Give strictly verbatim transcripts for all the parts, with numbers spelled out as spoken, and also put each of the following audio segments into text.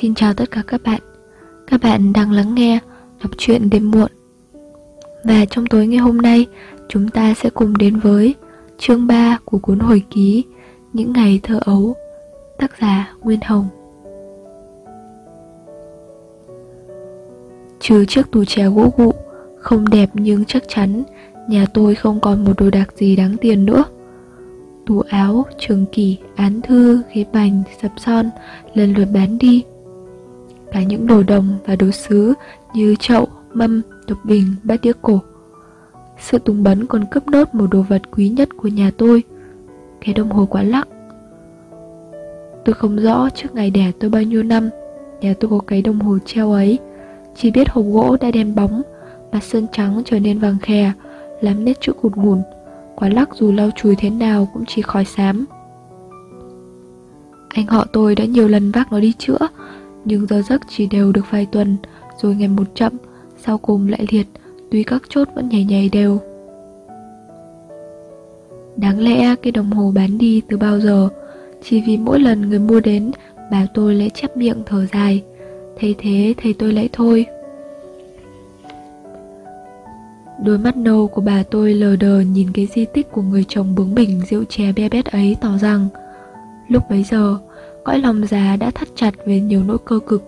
Xin chào tất cả các bạn. Các bạn đang lắng nghe đọc truyện đêm muộn. Và trong tối ngày hôm nay, chúng ta sẽ cùng đến với chương ba của cuốn hồi ký Những ngày thơ ấu, tác giả Nguyên Hồng. Trừ chiếc tủ chè gỗ gụ, không đẹp nhưng chắc chắn, nhà tôi không còn một đồ đạc gì đáng tiền nữa. Tủ áo, trường kỷ, án thư, ghế bành, sập son lần lượt bán đi. Cả những đồ đồng và đồ sứ như chậu, mâm, đục bình, bát đĩa cổ. Sự túng bấn còn cướp nốt một đồ vật quý nhất của nhà tôi, cái đồng hồ quả lắc. Tôi không rõ trước ngày đẻ tôi bao nhiêu năm, nhà tôi có cái đồng hồ treo ấy. Chỉ biết hộp gỗ đã đen bóng, mặt sơn trắng trở nên vàng khè, làm nét chữ cụt ngủn. Quả lắc dù lau chùi thế nào cũng chỉ khói xám. Anh họ tôi đã nhiều lần vác nó đi chữa, nhưng giờ giấc chỉ đều được vài tuần, rồi ngày một chậm, sau cùng lại liệt. Tuy các chốt vẫn nhảy nhảy đều. Đáng lẽ cái đồng hồ bán đi từ bao giờ, chỉ vì mỗi lần người mua đến, bà tôi lại chép miệng thở dài. Thấy thế thầy tôi lại thôi. Đôi mắt nâu của bà tôi lờ đờ nhìn cái di tích của người chồng bướng bỉnh rượu chè be bét ấy, tỏ rằng lúc bấy giờ cõi lòng già đã thắt chặt về nhiều nỗi cơ cực.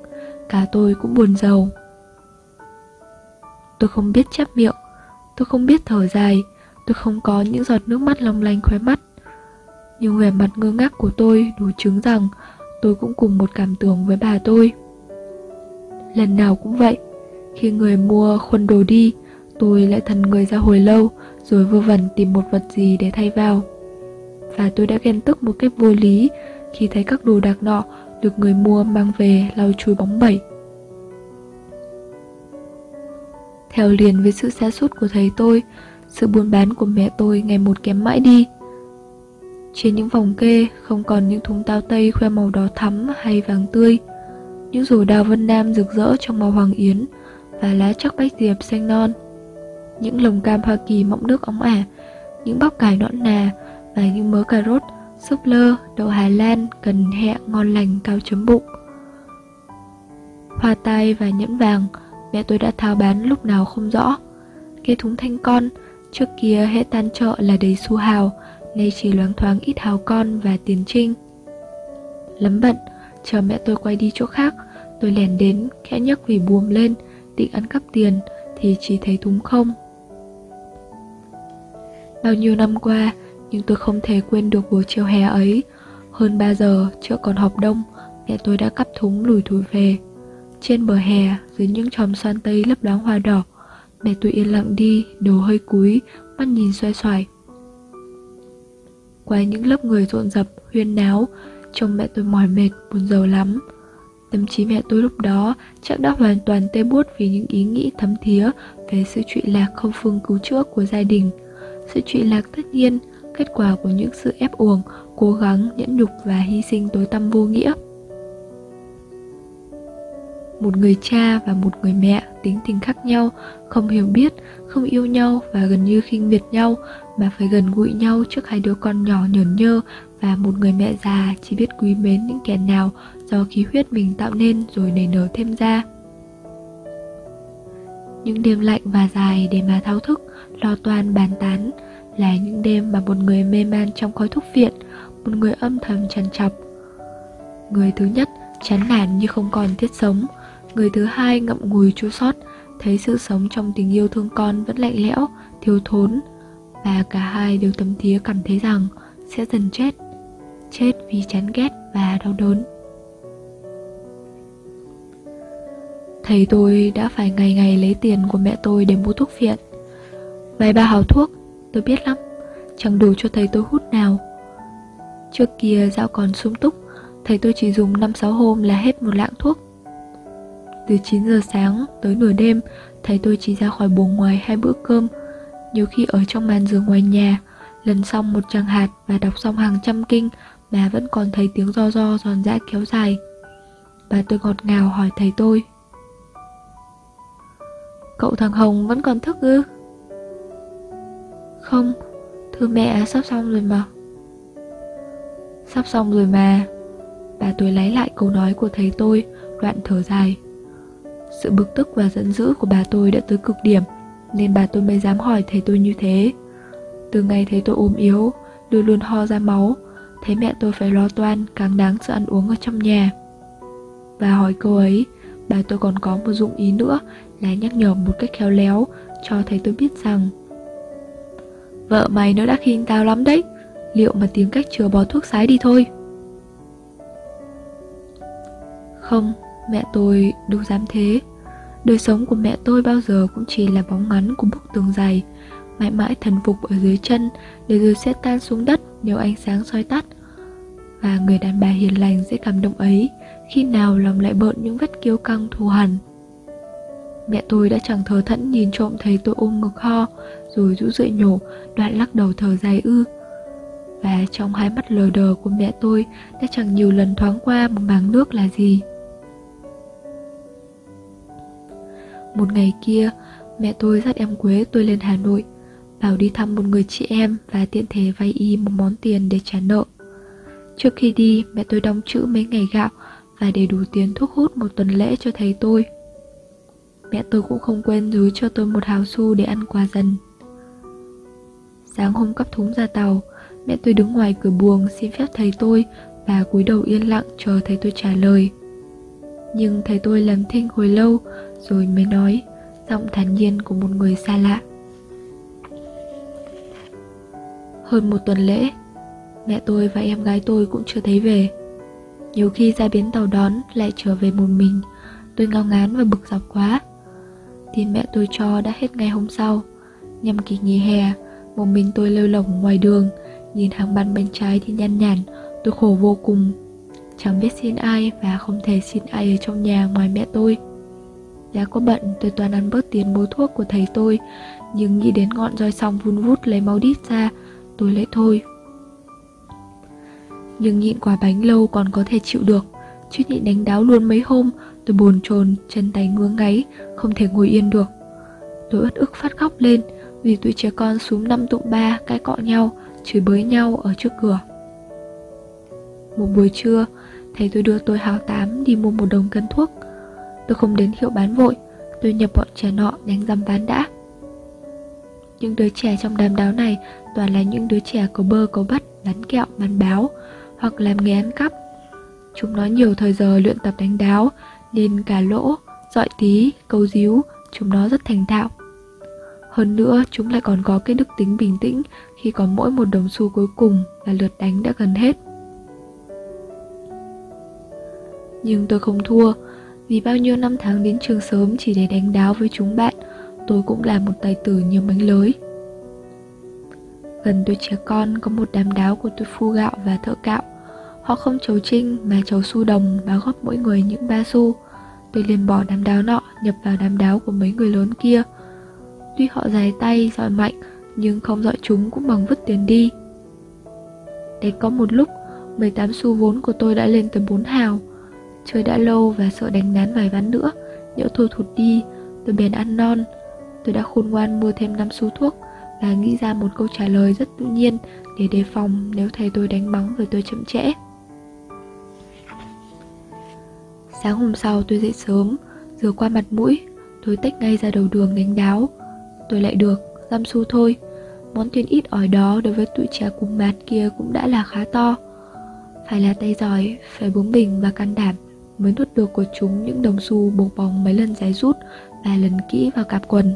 Cả tôi cũng buồn rầu. Tôi không biết chép miệng, tôi không biết thở dài, tôi không có những giọt nước mắt long lanh khóe mắt. Nhưng vẻ mặt ngơ ngác của tôi đủ chứng rằng tôi cũng cùng một cảm tưởng với bà tôi. Lần nào cũng vậy, khi người mua khuân đồ đi, tôi lại thần người ra hồi lâu, rồi vơ vẩn tìm một vật gì để thay vào. Và tôi đã ghen tức một cách vô lý khi thấy các đồ đạc nọ được người mua mang về lau chùi bóng bẩy. Theo liền với sự sa sút của thầy tôi, sự buôn bán của mẹ tôi ngày một kém mãi đi. Trên những vòng kê không còn những thúng tao tây khoe màu đỏ thắm hay vàng tươi, những rổ đào Vân Nam rực rỡ trong màu hoàng yến và lá chắc bách diệp xanh non, những lồng cam Hoa Kỳ mọng nước óng ả, những bắp cải nõn nà và những mớ cà rốt, súp lơ, đậu Hà Lan, cần hẹ ngon lành cao chấm bụng. Hoa tai và nhẫn vàng mẹ tôi đã tháo bán lúc nào không rõ. Cái thúng thanh con trước kia hễ tan chợ là đầy xu hào, nay chỉ loáng thoáng ít hào con và tiền trinh. Lắm bận, chờ mẹ tôi quay đi chỗ khác, tôi lèn đến khẽ nhấc vì buồm lên định ăn cắp tiền thì chỉ thấy thúng không. Bao nhiêu năm qua, nhưng tôi không thể quên được buổi chiều hè ấy. Hơn ba giờ, chợ còn họp đông, mẹ tôi đã cắp thúng lủi thủi về. Trên bờ hè, dưới những chòm xoan tây lấp loáng hoa đỏ, mẹ tôi yên lặng đi, đầu hơi cúi, mắt nhìn xoay xoài. Qua những lớp người rộn rập, huyên náo, trông mẹ tôi mỏi mệt, buồn rầu lắm. Tâm trí mẹ tôi lúc đó chắc đã hoàn toàn tê buốt vì những ý nghĩ thấm thía về sự trụy lạc không phương cứu chữa của gia đình. Sự trụy lạc tất nhiên, kết quả của những sự ép uổng, cố gắng, nhẫn nhục và hy sinh tối tăm vô nghĩa. Một người cha và một người mẹ tính tình khác nhau, không hiểu biết, không yêu nhau và gần như khinh miệt nhau, mà phải gần gũi nhau trước hai đứa con nhỏ nhởn nhơ và một người mẹ già chỉ biết quý mến những kẻ nào do khí huyết mình tạo nên rồi nảy nở thêm ra. Những đêm lạnh và dài để mà thao thức, lo toan bàn tán là những đêm mà một người mê man trong khói thuốc viện, một người âm thầm trằn trọc. Người thứ nhất chán nản như không còn thiết sống, người thứ hai ngậm ngùi chua xót, thấy sự sống trong tình yêu thương con vẫn lạnh lẽo, thiếu thốn, và cả hai đều tấm thía cảm thấy rằng sẽ dần chết, chết vì chán ghét và đau đớn. Thầy tôi đã phải ngày ngày lấy tiền của mẹ tôi để mua thuốc phiện. Vài ba hào thuốc, tôi biết lắm, chẳng đủ cho thầy tôi hút nào. Trước kia dạo còn sung túc, thầy tôi chỉ dùng năm sáu hôm là hết một lạng thuốc. Từ chín giờ sáng tới nửa đêm, thầy tôi chỉ ra khỏi buồng ngoài hai bữa cơm, nhiều khi ở trong màn giường ngoài nhà, lần xong một tràng hạt và đọc xong hàng trăm kinh mà vẫn còn thấy tiếng ro ro giòn giã kéo dài. Bà tôi ngọt ngào hỏi thầy tôi: "Cậu thằng Hồng vẫn còn thức ư?" "Không, thưa mẹ, sắp xong rồi mà." "Sắp xong rồi mà. Bà tôi lấy lại câu nói của thầy tôi, đoạn thở dài. Sự bực tức và giận dữ của bà tôi đã tới cực điểm, nên bà tôi mới dám hỏi thầy tôi như thế. Từ ngày thấy tôi ốm yếu, tôi luôn ho ra máu, thấy mẹ tôi phải lo toan, càng đáng sự ăn uống ở trong nhà. Và hỏi cô ấy, bà tôi còn có một dụng ý nữa là nhắc nhở một cách khéo léo, cho thầy tôi biết rằng vợ mày nó đã khinh tao lắm đấy, liệu mà tìm cách chừa bỏ thuốc sái đi thôi. Không, mẹ tôi đâu dám thế. Đời sống của mẹ tôi bao giờ cũng chỉ là bóng ngắn của bức tường dày, mãi mãi thần phục ở dưới chân, để rồi sẽ tan xuống đất nếu ánh sáng soi tắt. Và người đàn bà hiền lành dễ cảm động ấy, khi nào lòng lại bợn những vết kiêu căng thù hằn. Mẹ tôi đã chẳng thờ thẫn nhìn trộm thấy tôi ôm ngực ho, rồi rũ rượi nhổ, đoạn lắc đầu thở dài ư. Và trong hai mắt lờ đờ của mẹ tôi đã chẳng nhiều lần thoáng qua một máng nước là gì. Một ngày kia, mẹ tôi dắt em Quế tôi lên Hà Nội, bảo đi thăm một người chị em và tiện thể vay y một món tiền để trả nợ. Trước khi đi, mẹ tôi đóng trữ mấy ngày gạo và để đủ tiền thuốc hút một tuần lễ cho thầy tôi. Mẹ tôi cũng không quên dúi cho tôi một hào xu để ăn quà dần. Sáng hôm cắp thúng ra tàu, mẹ tôi đứng ngoài cửa buồng xin phép thầy tôi và cúi đầu yên lặng chờ thầy tôi trả lời. Nhưng thầy tôi làm thinh hồi lâu rồi mới nói, giọng thản nhiên của một người xa lạ. Hơn một tuần lễ, mẹ tôi và em gái tôi cũng chưa thấy về. Nhiều khi ra bến tàu đón lại trở về một mình, tôi ngao ngán và bực dọc quá. Tin mẹ tôi cho đã hết ngày hôm sau. Nhằm kỳ nghỉ hè, một mình tôi lêu lổng ngoài đường, nhìn hàng bàn bánh trái thì nhăn nhản, tôi khổ vô cùng. Chẳng biết xin ai và không thể xin ai ở trong nhà ngoài mẹ tôi. Đã có bận, tôi toàn ăn bớt tiền mua thuốc của thầy tôi, nhưng nghĩ đến ngọn roi xong vun vút lấy máu đít ra, tôi lấy thôi. Nhưng nhịn quả bánh lâu còn có thể chịu được, chứ nhịn đánh đáo luôn mấy hôm, tôi bồn chồn, chân tay ngứa ngáy, không thể ngồi yên được. Tôi uất ức phát khóc lên vì tụi trẻ con xúm năm tụm ba cãi cọ nhau, chửi bới nhau ở trước cửa. Một buổi trưa, thầy tôi đưa tôi hào tám đi mua một đồng cân thuốc. Tôi không đến hiệu bán vội, tôi nhập bọn trẻ nọ đánh dăm ván đã. Những đứa trẻ trong đám đáo này toàn là những đứa trẻ có bơ có bất, bán kẹo, bán báo hoặc làm nghề ăn cắp. Chúng nó nhiều thời giờ luyện tập đánh đáo nên cả lỗ, dọi tí, câu díu chúng nó rất thành thạo. Hơn nữa, chúng lại còn có cái đức tính bình tĩnh khi có mỗi một đồng xu cuối cùng là lượt đánh đã gần hết. Nhưng tôi không thua, vì bao nhiêu năm tháng đến trường sớm chỉ để đánh đáo với chúng bạn, tôi cũng là một tài tử nhiều mánh lới. Gần tôi trẻ con có một đám đáo của tôi phu gạo và thợ cạo. Họ không chầu trinh mà chầu xu đồng mà góp mỗi người những ba xu. Tôi liền bỏ đám đáo nọ nhập vào đám đáo của mấy người lớn kia. Tuy họ dài tay, giỏi mạnh, nhưng không dọi chúng cũng bằng vứt tiền đi. Đấy có một lúc, mười tám xu vốn của tôi đã lên tới bốn hào. Chơi đã lâu và sợ đánh nán vài ván nữa, nhỡ thua thụt đi, tôi bèn ăn non. Tôi đã khôn ngoan mua thêm năm xu thuốc và nghĩ ra một câu trả lời rất tự nhiên để đề phòng nếu thầy tôi đánh mắng với tôi chậm trễ. Sáng hôm sau tôi dậy sớm, rửa qua mặt mũi, tôi tách ngay ra đầu đường đánh đáo. Tôi lại được, dăm xu thôi. Món tiền ít ỏi đó đối với tụi trẻ cùng mặt kia cũng đã là khá to. Phải là tay giỏi, phải bướng bỉnh và can đảm mới nuốt được của chúng những đồng xu buộc bòng mấy lần giái rút và lần kỹ vào cạp quần.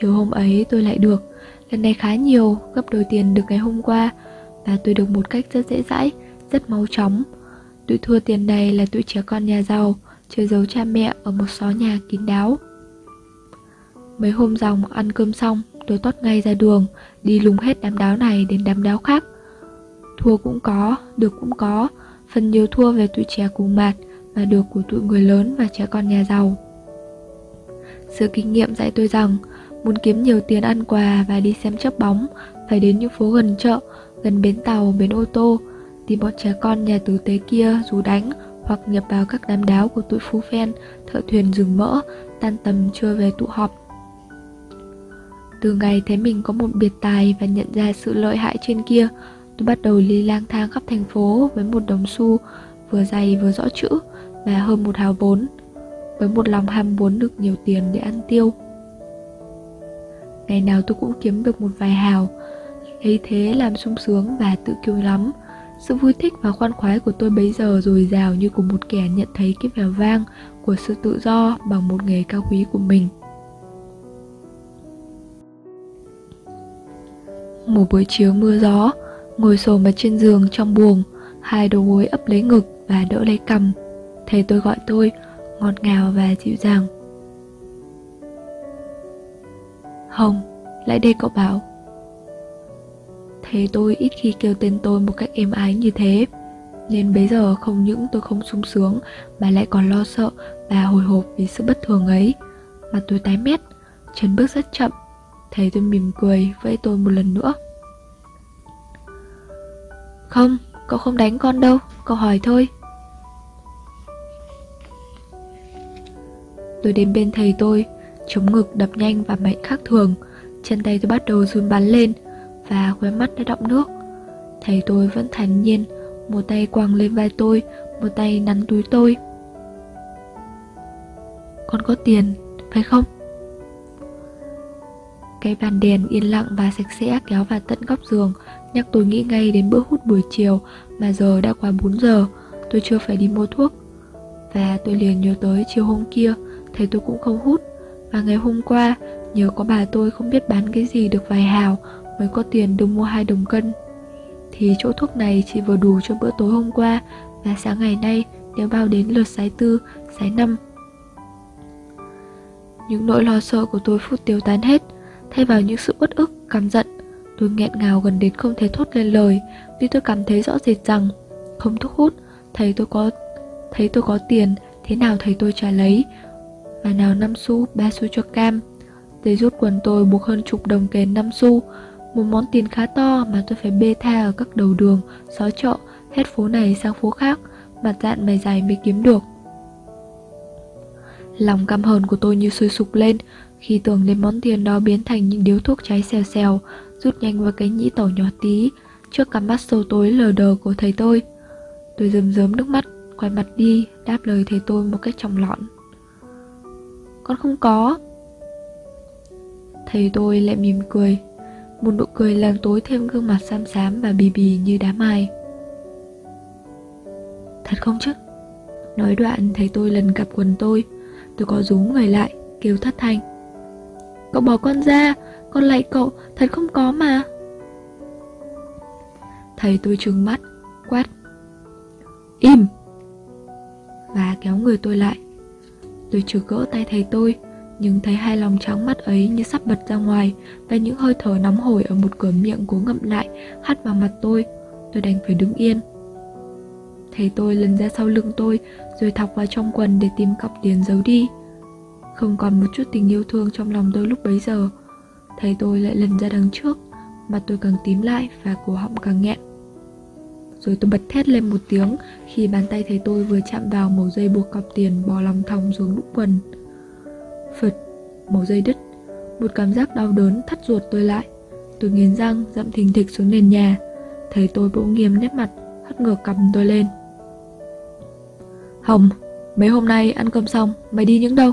Chiều hôm ấy tôi lại được, lần này khá nhiều, gấp đôi tiền được ngày hôm qua, và tôi được một cách rất dễ dãi, rất mau chóng. Tụi thua tiền này là tụi trẻ con nhà giàu, chơi giấu cha mẹ ở một xó nhà kín đáo. Mấy hôm dòng ăn cơm xong, tôi tót ngay ra đường, đi lùng hết đám đáo này đến đám đáo khác. Thua cũng có, được cũng có, phần nhiều thua về tụi trẻ cùng mạt và được của tụi người lớn và trẻ con nhà giàu. Sự kinh nghiệm dạy tôi rằng, muốn kiếm nhiều tiền ăn quà và đi xem chớp bóng, phải đến những phố gần chợ, gần bến tàu, bến ô tô, tìm bọn trẻ con nhà tử tế kia rủ đánh hoặc nhập vào các đám đáo của tụi phú phen, thợ thuyền rừng mỡ, tan tầm chưa về tụ họp. Từ ngày thấy mình có một biệt tài và nhận ra sự lợi hại trên kia, Tôi bắt đầu đi lang thang khắp thành phố với một đống xu vừa dày vừa rõ chữ và hơn một hào vốn, với một lòng ham muốn được nhiều tiền để ăn tiêu. Ngày nào tôi cũng kiếm được một vài hào, lấy thế làm sung sướng và tự kiêu lắm. Sự vui thích và khoan khoái của tôi bấy giờ dồi dào như của một kẻ nhận thấy cái vẻ vang của sự tự do bằng một nghề cao quý của mình. Một buổi chiều mưa gió, ngồi xổm ở trên giường trong buồng, hai đầu gối ấp lấy ngực và đỡ lấy cằm. Thầy tôi gọi tôi, ngọt ngào và dịu dàng. "Hồng, lại đây cậu bảo." Thầy tôi ít khi kêu tên tôi một cách êm ái như thế, nên bấy giờ không những tôi không sung sướng mà lại còn lo sợ và hồi hộp vì sự bất thường ấy. Mặt tôi tái mét, chân bước rất chậm. Thầy tôi mỉm cười vẫy tôi một lần nữa. "Không, cậu không đánh con đâu, cậu hỏi thôi." Tôi đến bên thầy tôi, chống ngực đập nhanh và mạnh khác thường. Chân tay tôi bắt đầu run bắn lên và khóe mắt đã đọng nước. Thầy tôi vẫn thản nhiên, một tay quàng lên vai tôi, một tay nắn túi tôi. "Con có tiền, phải không?" Cái bàn đèn yên lặng và sạch sẽ kéo vào tận góc giường nhắc tôi nghĩ ngay đến bữa hút buổi chiều, mà giờ đã quá bốn giờ, tôi chưa phải đi mua thuốc. Và tôi liền nhớ tới chiều hôm kia thầy tôi cũng không hút, và ngày hôm qua nhờ có bà tôi không biết bán cái gì được vài hào mới có tiền được mua hai đồng cân. Thì chỗ thuốc này chỉ vừa đủ cho bữa tối hôm qua và sáng ngày nay, nếu bao đến lượt sái tư, sái năm. Những nỗi lo sợ của tôi phút tiêu tán hết, thay vào những sự uất ức, căm giận. Tôi nghẹn ngào gần đến không thể thốt lên lời, vì tôi cảm thấy rõ rệt rằng không thuốc hút, thấy tôi có thấy tôi có tiền, thế nào thầy tôi trả lấy, mà nào năm xu, ba xu cho cam. Giấy rút quần tôi buộc hơn chục đồng kèn năm xu, một món tiền khá to mà tôi phải bê tha ở các đầu đường, xó chợ, hết phố này sang phố khác, mặt dạn mày dày mới kiếm được. Lòng căm hờn của tôi như sôi sục lên khi tưởng đến món tiền đó biến thành những điếu thuốc cháy xèo xèo rút nhanh vào cái nhĩ tẩu nhỏ tí trước cặp mắt sâu tối lờ đờ của thầy tôi. Tôi rơm rớm nước mắt, quay mặt đi, đáp lời thầy tôi một cách tròng lõn. "Con không có." Thầy tôi lại mỉm cười, một nụ cười làm tối thêm gương mặt xám xám và bì bì như đá mài. "Thật không chứ?" Nói đoạn thầy tôi lần cặp quần tôi. Tôi có rúm người lại, kêu thất thanh: "Cậu bỏ con ra, con lạy cậu, thật không có mà." Thầy tôi trừng mắt, quát: "Im!" và kéo người tôi lại. Tôi trừ cỡ tay thầy tôi, nhưng thấy hai lòng trắng mắt ấy như sắp bật ra ngoài, và những hơi thở nóng hổi ở một cửa miệng cố ngậm lại hắt vào mặt tôi. Tôi đành phải đứng yên. Thầy tôi lần ra sau lưng tôi, rồi thọc vào trong quần để tìm cọc tiền giấu đi. Không còn một chút tình yêu thương trong lòng tôi lúc bấy giờ. Thầy tôi lại lần ra đằng trước, mặt tôi càng tím lại và cổ họng càng nghẹn. Rồi tôi bật thét lên một tiếng khi bàn tay thầy tôi vừa chạm vào mẩu dây buộc cọc tiền bò lòng thòng xuống đũng quần. Phật, mẩu dây đứt. Một cảm giác đau đớn thắt ruột tôi lại. Tôi nghiến răng, dậm thình thịch xuống nền nhà. Thầy tôi bỗng nghiêm nét mặt, hất ngược cầm tôi lên: "Hồng, mấy hôm nay ăn cơm xong mày đi những đâu?"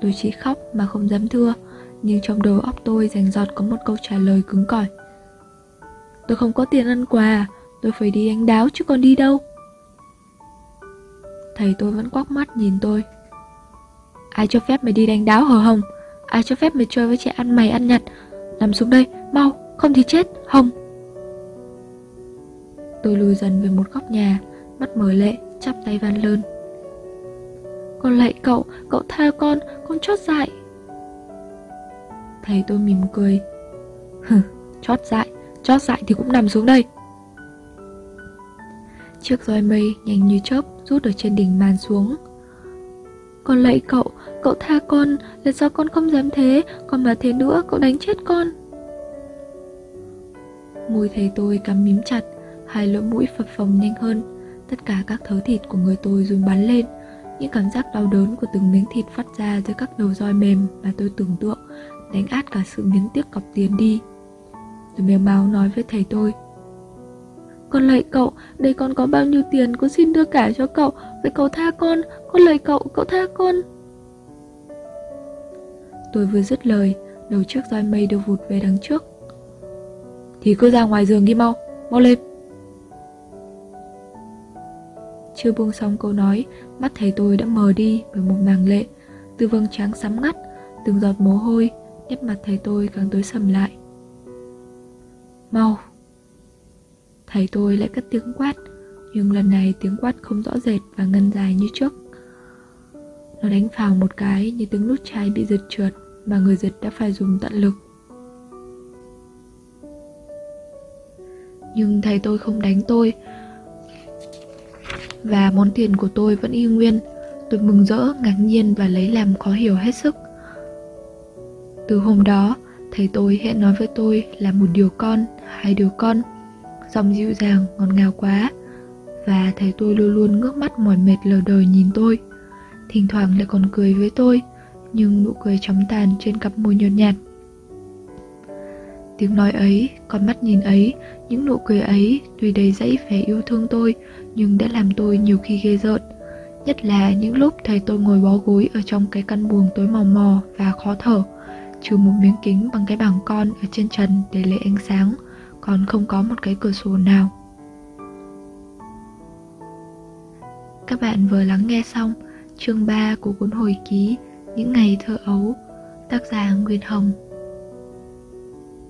Tôi chỉ khóc mà không dám thưa, nhưng trong đầu óc tôi rành rọt có một câu trả lời cứng cỏi: "Tôi không có tiền ăn quà, tôi phải đi đánh đáo chứ còn đi đâu." Thầy tôi vẫn quắc mắt nhìn tôi: "Ai cho phép mày đi đánh đáo hở Hồng? Ai cho phép mày chơi với trẻ ăn mày ăn nhặt? Nằm xuống đây, mau, không thì chết, Hồng." Tôi lùi dần về một góc nhà, mắt mở lệ, chắp tay van lơn: "Con lạy cậu, cậu tha con, con chót dại." Thầy tôi mỉm cười: "Hừ, chót dại, chót dại thì cũng nằm xuống đây." Chiếc roi mây nhanh như chớp rút ở trên đỉnh màn xuống. "Con lạy cậu, cậu tha con, là do con không dám thế, còn mà thế nữa cậu đánh chết con." Môi thầy tôi cắm mím chặt, hai lỗ mũi phập phồng nhanh hơn, tất cả các thớ thịt của người tôi run bắn lên. Những cảm giác đau đớn của từng miếng thịt phát ra dưới các đầu roi mềm mà tôi tưởng tượng đánh át cả sự miếng tiếc cọc tiền đi. Tôi mèo mào nói với thầy tôi: Con lạy cậu, đây con có bao nhiêu tiền, con xin đưa cả cho cậu, vậy cậu tha con, con lạy cậu, cậu tha con. Tôi vừa dứt lời, đầu chiếc roi mây đều vụt về đằng trước. Thì cứ ra ngoài giường đi mau, mau lên. Chưa buông xong câu nói, mắt thầy tôi đã mờ đi bởi một màng lệ, từ vầng trán sám ngắt, từng giọt mồ hôi, nét mặt thầy tôi càng tối sầm lại. Mau! Thầy tôi lại cất tiếng quát, nhưng lần này tiếng quát không rõ rệt và ngân dài như trước. Nó đánh phào một cái như tiếng nút chai bị giật trượt mà người giật đã phải dùng tận lực. Nhưng thầy tôi không đánh tôi, và món tiền của tôi vẫn y nguyên. Tôi mừng rỡ, ngạc nhiên và lấy làm khó hiểu hết sức. Từ hôm đó, thầy tôi hễ nói với tôi là một điều con, hai điều con, giọng dịu dàng, ngọt ngào quá. Và thầy tôi luôn luôn ngước mắt mỏi mệt lờ đờ nhìn tôi, thỉnh thoảng lại còn cười với tôi, nhưng nụ cười chóng tàn trên cặp môi nhợt nhạt. Tiếng nói ấy, con mắt nhìn ấy, những nụ cười ấy tuy đầy dẫy vẻ yêu thương tôi, nhưng đã làm tôi nhiều khi ghê rợn, nhất là những lúc thầy tôi ngồi bó gối ở trong cái căn buồng tối màu mò và khó thở, trừ một miếng kính bằng cái bảng con ở trên trần để lấy ánh sáng, còn không có một cái cửa sổ nào. Các bạn vừa lắng nghe xong chương ba của cuốn hồi ký Những ngày thơ ấu, tác giả Nguyên Hồng.